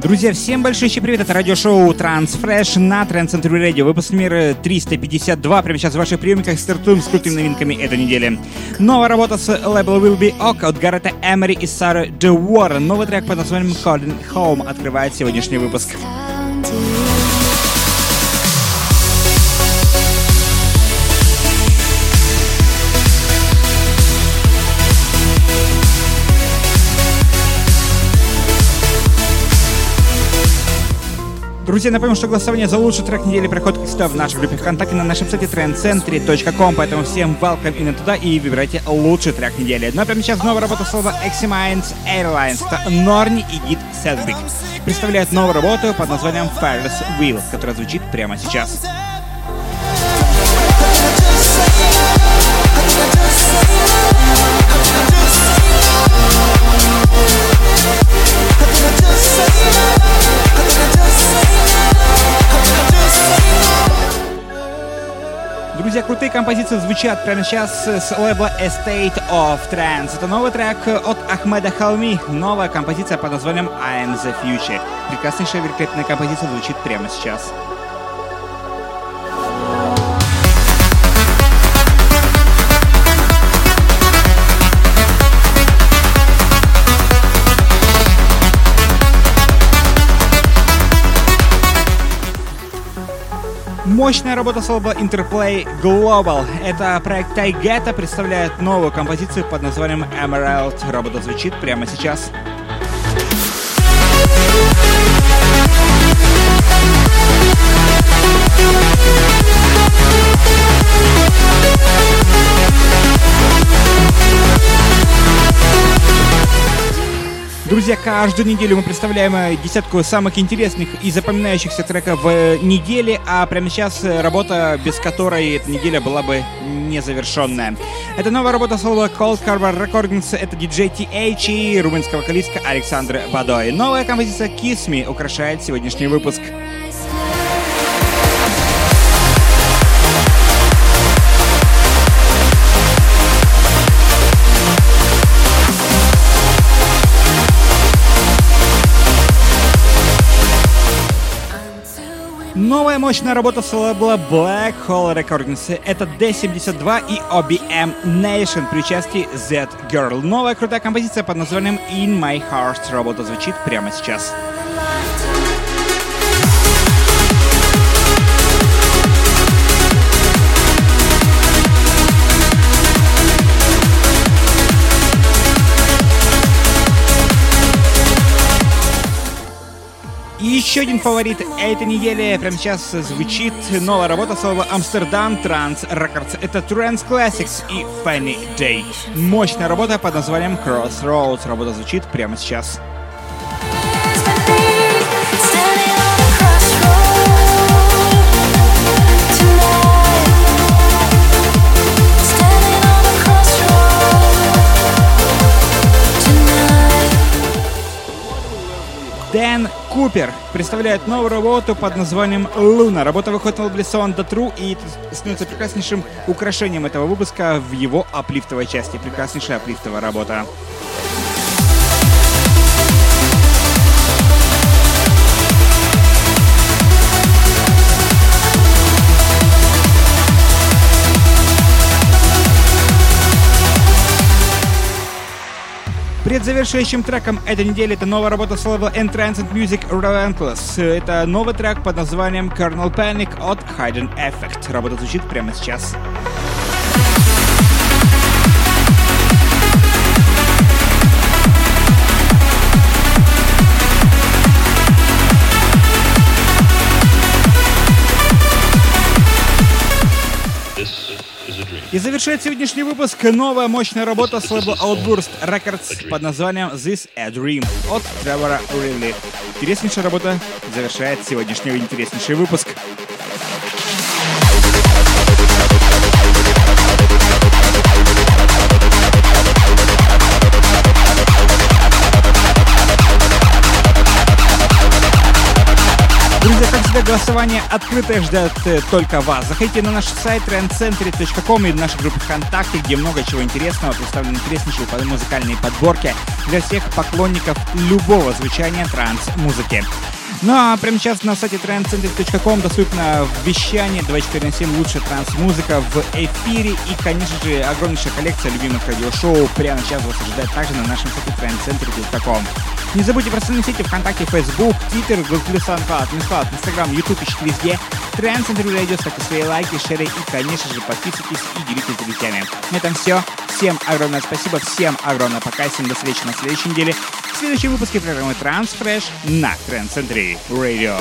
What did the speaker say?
Друзья, всем большущий привет, это радиошоу Транс Фрэш на Транс Центр Радио. Выпуск мира 352, прямо сейчас в ваших приемниках стартуем с крутыми новинками этой недели. Новая работа с лейбла Will Be Ok от Гарета Эмери и Сары Де Уоррен. Новый трек под названием Calling Home открывает сегодняшний выпуск. Друзья, напомню, что голосование за лучший трек недели проходит, как всегда, в нашей группе ВКонтакте на нашем сайте trancecentury.com, поэтому всем welcome именно туда и выбирайте лучший трек недели. Ну а прямо сейчас новая работа слова Eximinds Airlines. Это Norni и Gid Sedgwick представляют новую работу под названием Ferris Wheel, которая звучит прямо сейчас. Друзья, крутые композиции звучат прямо сейчас с лейбла A State of Trance. Это новый трек от Ахмеда Хелми, новая композиция под названием I'm The Future. Прекраснейшая, великолепная композиция звучит прямо сейчас. Мощная работа с лейбла Interplay Global. Это проект Taygeto представляет новую композицию под названием Emerald. Работа звучит прямо сейчас. Друзья, каждую неделю мы представляем десятку самых интересных и запоминающихся треков недели, а прямо сейчас работа, без которой эта неделя была бы незавершенная. Это новая работа с лейбла Coldharbour Recordings, это DJ T.H. и румынская вокалистка Александра Бадой. Новая композиция Kiss Me украшает сегодняшний выпуск. Новая мощная работа с лейбла Black Hole Recordings. Это D72 и OBM Nation при участии Z Girl. Новая крутая композиция под названием In My Heart. Работа звучит прямо сейчас. И еще один фаворит этой недели. Прямо сейчас звучит новая работа с лейбла Amsterdam Trance Records. Это Trance Classics и Fenna Day. Мощная работа под названием Crossroad. Работа звучит прямо сейчас. Dan Cooper представляет новую работу под названием «Луна». Работа выходит на лейбле «Да Тру» и становится прекраснейшим украшением этого выпуска в его аплифтовой части. Прекраснейшая аплифтовая работа. Предзавершающим треком этой недели это новая работа с лейбла Entranced Music Relentless. Это новый трек под названием Kernel Panic от Hidden Effect. Работа звучит прямо сейчас. И завершает сегодняшний выпуск новая мощная работа с лейбла Outburst Records под названием This a Dream от Тревора Рилли. Интереснейшая работа завершает сегодняшний интереснейший выпуск. Итак, голосование открытое, ждет только вас. Заходите на наш сайт trancecentury.com и в нашу группу ВКонтакте, где много чего интересного, представлены интереснейшие музыкальные подборки для всех поклонников любого звучания транс-музыки. Ну а прямо сейчас на сайте trancecentury.com доступно вещание 24/7 лучшая транс-музыка в эфире и, конечно же, огромнейшая коллекция любимых радиошоу прямо сейчас вас ожидает также на нашем сайте trancecentury.com. Не забудьте про социальные сети ВКонтакте, Facebook, Twitter, Google+, SoundCloud, MixCloud, Instagram, YouTube, ищите везде. Транс Центр Радио, ставьте свои лайки, шеры и, конечно же, подписывайтесь и делитесь с друзьями. На этом все. Всем огромное спасибо, всем огромное пока, всем до встречи на следующей неделе в следующем выпуске программы Транс Фрэш на Транс Центр Радио.